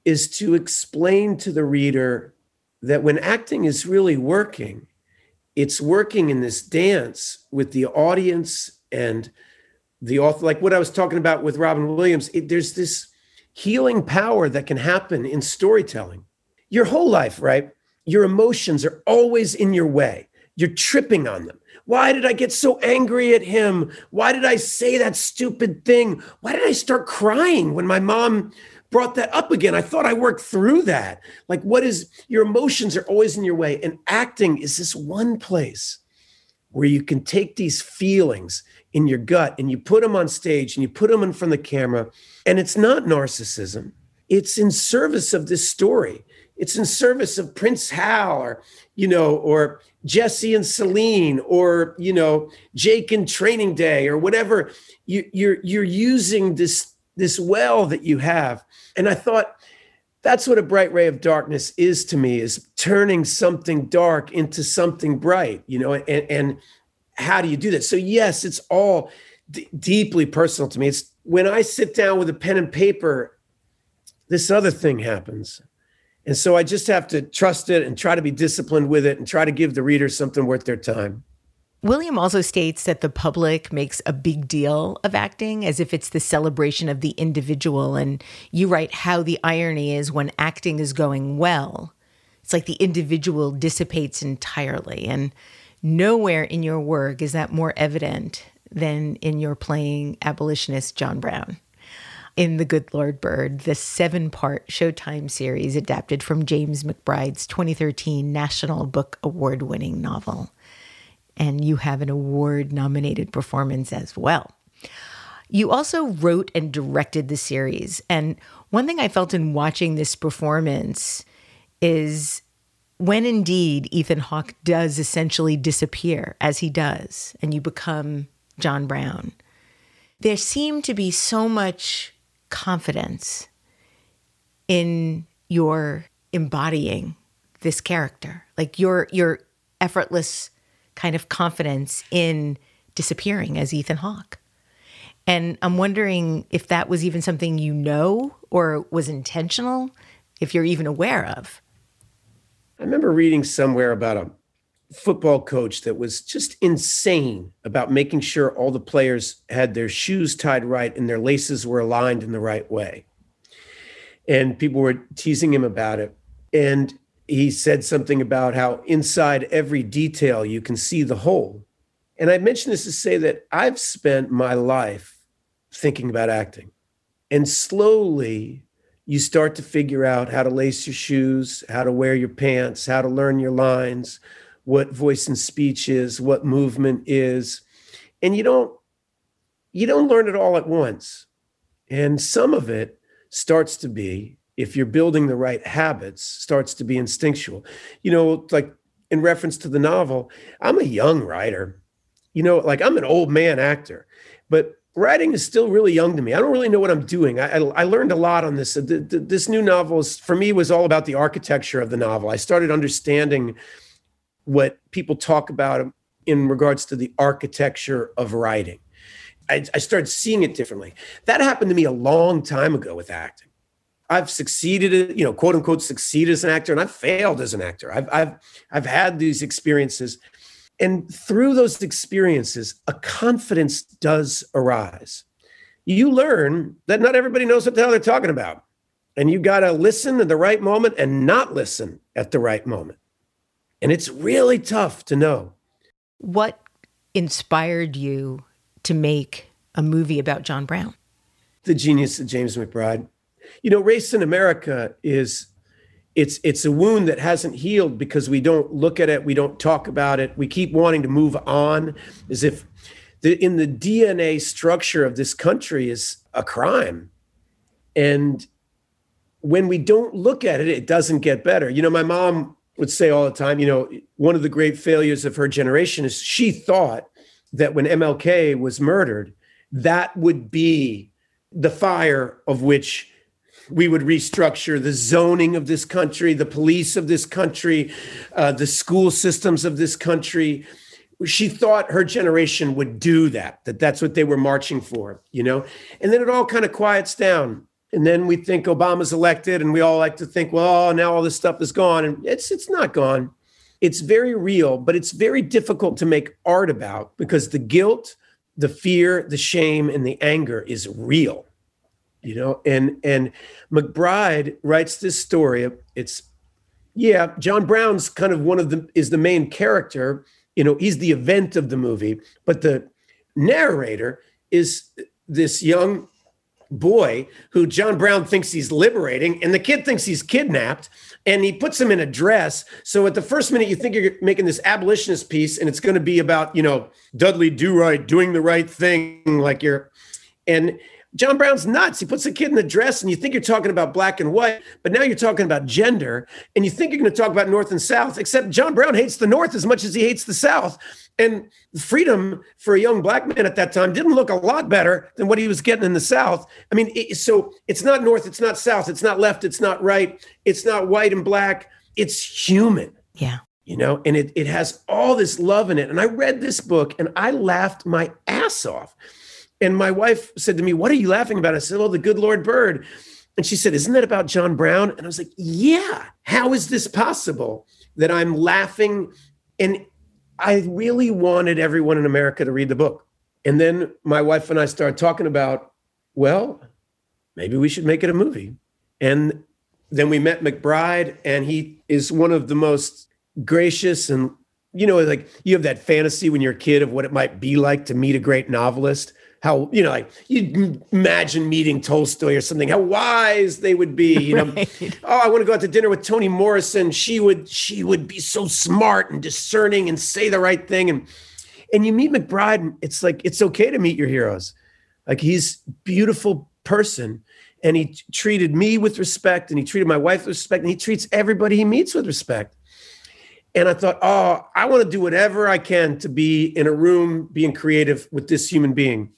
is to explain to the reader that when acting is really working, it's working in this dance with the audience and the author, like what I was talking about with Robin Williams. It, there's this healing power that can happen in storytelling. Your whole life, right? Your emotions are always in your way. You're tripping on them. Why did I get so angry at him? Why did I say that stupid thing? Why did I start crying when my mom brought that up again? I thought I worked through that. Like, what is, your emotions are always in your way. And acting is this one place where you can take these feelings in your gut and you put them on stage and you put them in front of the camera. And it's not narcissism. It's in service of this story. It's in service of Prince Hal, or, you know, or Jesse and Celine, or, you know, Jake and Training Day, or whatever. You, you're, you're using this this well that you have. And I thought that's what A Bright Ray of Darkness is to me, is turning something dark into something bright, you know, and, and how do you do that? So yes, it's all d- deeply personal to me. It's when I sit down with a pen and paper, this other thing happens. And so I just have to trust it and try to be disciplined with it and try to give the reader something worth their time. William also states that the public makes a big deal of acting as if it's the celebration of the individual. And you write how the irony is when acting is going well, it's like the individual dissipates entirely. And nowhere in your work is that more evident than in your playing abolitionist John Brown in The Good Lord Bird, the seven-part Showtime series adapted from James McBride's twenty thirteen National Book Award-winning novel. And you have an award-nominated performance as well. You also wrote and directed the series. And one thing I felt in watching this performance is when indeed Ethan Hawke does essentially disappear, as he does, and you become John Brown, there seemed to be so much confidence in your embodying this character. Like your, your effortless kind of confidence in disappearing as Ethan Hawke. And I'm wondering if that was even something you know or was intentional, if you're even aware of. I remember reading somewhere about a football coach that was just insane about making sure all the players had their shoes tied right and their laces were aligned in the right way. And people were teasing him about it. And he said something about how inside every detail you can see the whole. And I mentioned this to say that I've spent my life thinking about acting. And slowly you start to figure out how to lace your shoes, how to wear your pants, how to learn your lines, what voice and speech is, what movement is. And you don't, you don't learn it all at once. And some of it starts to be, if you're building the right habits, starts to be instinctual. You know, like in reference to the novel, I'm a young writer. You know, like I'm an old man actor, but writing is still really young to me. I don't really know what I'm doing. I, I, I learned a lot on this. This new novel is, for me, was all about the architecture of the novel. I started understanding what people talk about in regards to the architecture of writing. I, I started seeing it differently. That happened to me a long time ago with acting. I've succeeded, you know, quote unquote, succeed as an actor, and I've failed as an actor. I've, I've, I've had these experiences, and through those experiences, a confidence does arise. You learn that not everybody knows what the hell they're talking about, and you got to listen at the right moment and not listen at the right moment. And it's really tough to know. What inspired you to make a movie about John Brown? The genius of James McBride. You know, race in America is, it's it's a wound that hasn't healed because we don't look at it. We don't talk about it. We keep wanting to move on as if the, in the D N A structure of this country is a crime. And when we don't look at it, it doesn't get better. You know, my mom would say all the time, you know, one of the great failures of her generation is she thought that when M L K was murdered, that would be the fire of which we would restructure the zoning of this country, the police of this country, uh, the school systems of this country. She thought her generation would do that, that that's what they were marching for, you know? And then it all kind of quiets down. And then we think Obama's elected and we all like to think, well, now all this stuff is gone. And it's it's not gone. It's very real, but it's very difficult to make art about because the guilt, the fear, the shame, and the anger is real, you know? And, and McBride writes this story. It's, yeah, John Brown's kind of one of the, is the main character. You know, he's the event of the movie, but the narrator is this young boy who John Brown thinks he's liberating, and the kid thinks he's kidnapped, and he puts him in a dress. So at the first minute, you think you're making this abolitionist piece, and it's going to be about, you know, Dudley Do Right, doing the right thing, like you're, and John Brown's nuts. He puts a kid in a dress, and you think you're talking about black and white, but now you're talking about gender, and you think you're going to talk about North and South, except John Brown hates the North as much as he hates the South. And freedom for a young black man at that time didn't look a lot better than what he was getting in the South. I mean, it, so it's not North, it's not South, it's not left, it's not right, it's not white and black, it's human. Yeah. You know, and it it has all this love in it. And I read this book and I laughed my ass off. And my wife said to me, what are you laughing about? I said, oh, The Good Lord Bird. And she said, isn't that about John Brown? And I was like, yeah, how is this possible that I'm laughing? And I really wanted everyone in America to read the book. And then my wife and I started talking about, well, maybe we should make it a movie. And then we met McBride, and he is one of the most gracious and, you know, like you have that fantasy when you're a kid of what it might be like to meet a great novelist. How, you know, like you imagine meeting Tolstoy or something, how wise they would be, you know, right. Oh, I want to go out to dinner with Toni Morrison. She would, she would be so smart and discerning and say the right thing. And, and you meet McBride and it's like, it's okay to meet your heroes. Like he's a beautiful person and he t- treated me with respect and he treated my wife with respect and he treats everybody he meets with respect. And I thought, oh, I want to do whatever I can to be in a room being creative with this human being.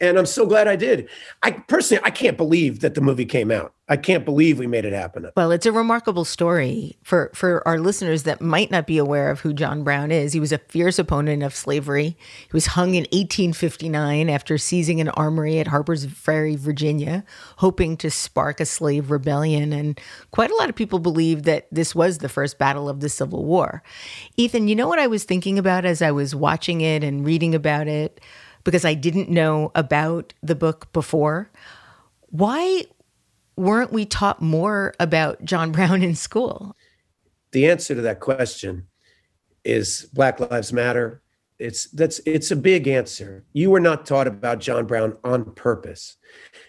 And I'm so glad I did. I personally, I can't believe that the movie came out. I can't believe we made it happen. Well, it's a remarkable story for, for our listeners that might not be aware of who John Brown is. He was a fierce opponent of slavery. He was hung in eighteen fifty-nine after seizing an armory at Harper's Ferry, Virginia, hoping to spark a slave rebellion. And quite a lot of people believe that this was the first battle of the Civil War. Ethan, you know what I was thinking about as I was watching it and reading about it? Because I didn't know about the book before. Why weren't we taught more about John Brown in school? The answer to that question is Black Lives Matter. It's that's it's a big answer. You were not taught about John Brown on purpose,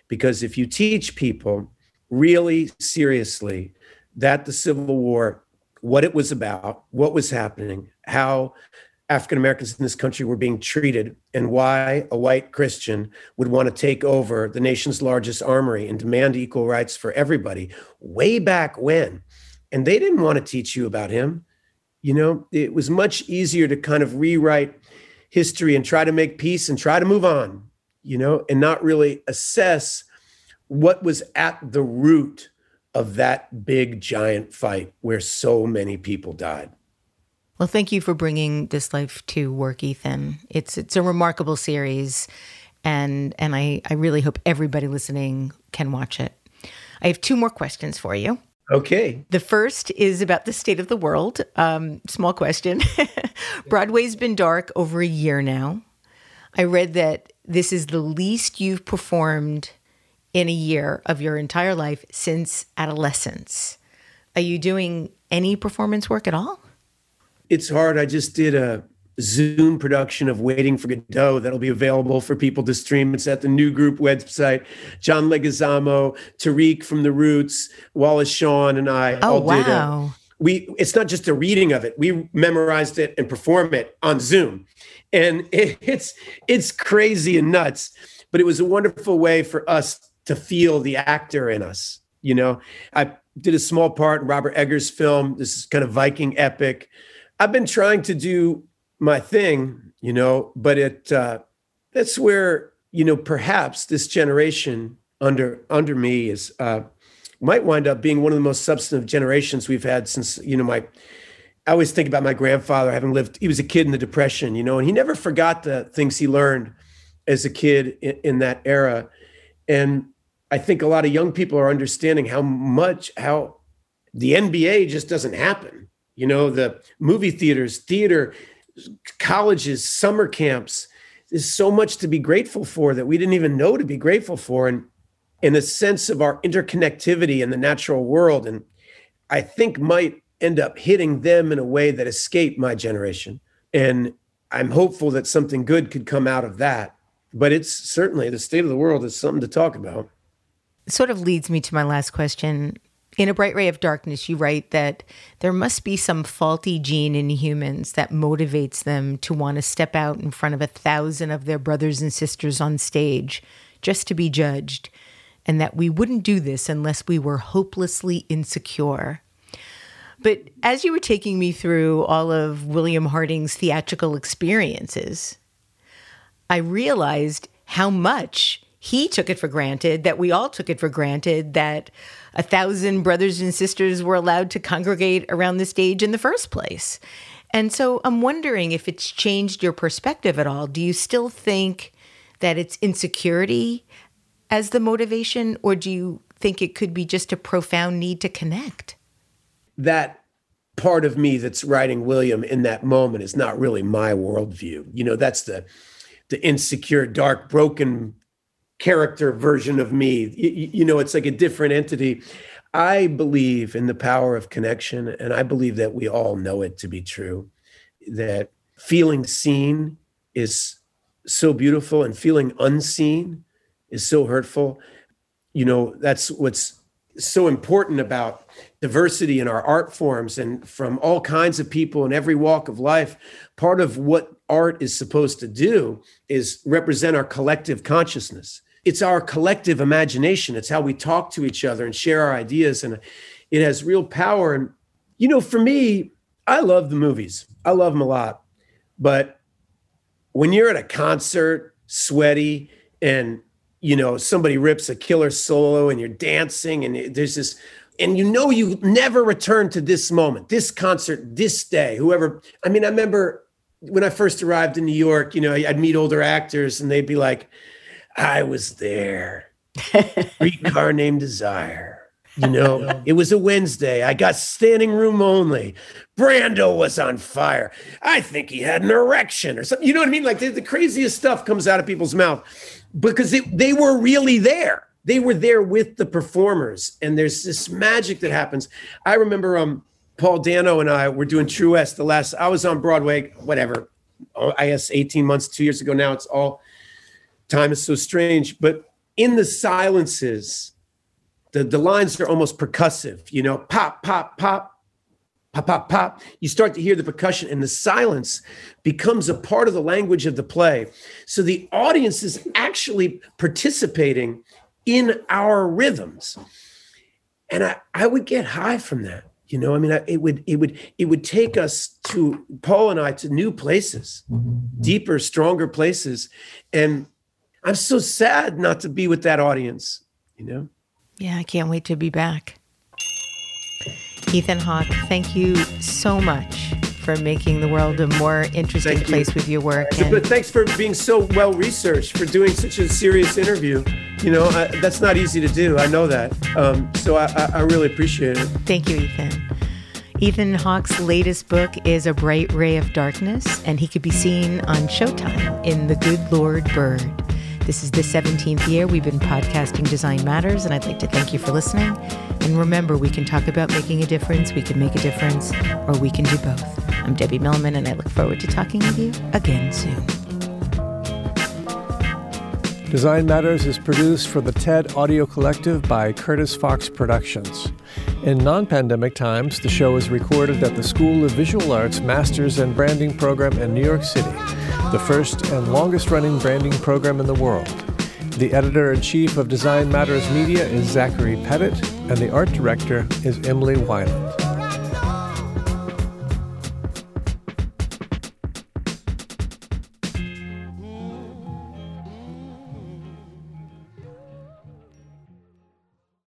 because if you teach people really seriously that the Civil War, what it was about, what was happening, how African-Americans in this country were being treated, and why a white Christian would want to take over the nation's largest armory and demand equal rights for everybody way back when. And they didn't want to teach you about him. You know, it was much easier to kind of rewrite history and try to make peace and try to move on, you know, and not really assess what was at the root of that big, giant fight where so many people died. Well, thank you for bringing this life to work, Ethan. It's it's a remarkable series, and and I, I really hope everybody listening can watch it. I have two more questions for you. Okay. The first is about the state of the world. Um, small question. Broadway's been dark over a year now. I read that this is the least you've performed in a year of your entire life since adolescence. Are you doing any performance work at all? It's hard. I just did a Zoom production of Waiting for Godot that'll be available for people to stream. It's at the New Group website. John Leguizamo, Tariq from The Roots, Wallace Shawn, and I oh, all wow. did it. We, it's not just a reading of it. We memorized it and performed it on Zoom. And it, it's it's crazy and nuts, but it was a wonderful way for us to feel the actor in us. You know, I did a small part in Robert Eggers' film. This is kind of Viking epic. I've been trying to do my thing, you know, but it uh, that's where, you know, perhaps this generation under under me is uh, might wind up being one of the most substantive generations we've had since, you know, my I always think about my grandfather having lived. He was a kid in the Depression, you know, and he never forgot the things he learned as a kid in, in that era. And I think a lot of young people are understanding how much how the N B A just doesn't happen. You know, the movie theaters, theater, colleges, summer camps. There's so much to be grateful for that we didn't even know to be grateful for. And in a sense of our interconnectivity in the natural world, and I think might end up hitting them in a way that escaped my generation. And I'm hopeful that something good could come out of that. But it's certainly the state of the world is something to talk about. It sort of leads me to my last question. In A Bright Ray of Darkness, you write that there must be some faulty gene in humans that motivates them to want to step out in front of a thousand of their brothers and sisters on stage just to be judged, and that we wouldn't do this unless we were hopelessly insecure. But as you were taking me through all of William Harding's theatrical experiences, I realized how much he took it for granted, that we all took it for granted, that a thousand brothers and sisters were allowed to congregate around the stage in the first place. And so I'm wondering if it's changed your perspective at all. Do you still think that it's insecurity as the motivation, or do you think it could be just a profound need to connect? That part of me that's writing William in that moment is not really my worldview. You know, that's the the insecure, dark, broken character version of me. You, you know, it's like a different entity. I believe in the power of connection, and I believe that we all know it to be true, that feeling seen is so beautiful and feeling unseen is so hurtful. You know, that's what's so important about diversity in our art forms and from all kinds of people in every walk of life. Part of what art is supposed to do is represent our collective consciousness. It's our collective imagination. It's how we talk to each other and share our ideas. And it has real power. And, you know, for me, I love the movies. I love them a lot. But when you're at a concert, sweaty, and, you know, somebody rips a killer solo and you're dancing and there's this, and you know, you never return to this moment, this concert, this day, whoever. I mean, I remember when I first arrived in New York, you know, I'd meet older actors and they'd be like, I was there. Recar named Desire. You know, it was a Wednesday. I got standing room only. Brando was on fire. I think he had an erection or something. You know what I mean? Like the, the craziest stuff comes out of people's mouth because it, they were really there. They were there with the performers. And there's this magic that happens. I remember um, Paul Dano and I were doing True West the last, I was on Broadway, whatever, I guess eighteen months, two years ago now. It's all, time is so strange. But in the silences, The the lines are almost percussive, you know, pop, pop, pop, pop, pop, pop. You start to hear the percussion and the silence becomes a part of the language of the play. So the audience is actually participating in our rhythms. And I, I would get high from that. You know, I mean, I, it would it would it would take us to, Paul and I, to new places, deeper, stronger places. And I'm so sad not to be with that audience, you know. Yeah, I can't wait to be back. Ethan Hawke, thank you so much for making the world a more interesting thank place you. With your work. And but thanks for being so well-researched, for doing such a serious interview. You know, I, that's not easy to do. I know that. Um, so I, I, I really appreciate it. Thank you, Ethan. Ethan Hawke's latest book is A Bright Ray of Darkness, and he could be seen on Showtime in The Good Lord Bird. This is the seventeenth year we've been podcasting Design Matters, and I'd like to thank you for listening. And remember, we can talk about making a difference, we can make a difference, or we can do both. I'm Debbie Millman, and I look forward to talking with you again soon. Design Matters is produced for the TED Audio Collective by Curtis Fox Productions. In non-pandemic times, the show is recorded at the School of Visual Arts Masters and Branding Program in New York City, the first and longest-running branding program in the world. The editor-in-chief of Design Matters Media is Zachary Pettit, and the art director is Emily Weiland.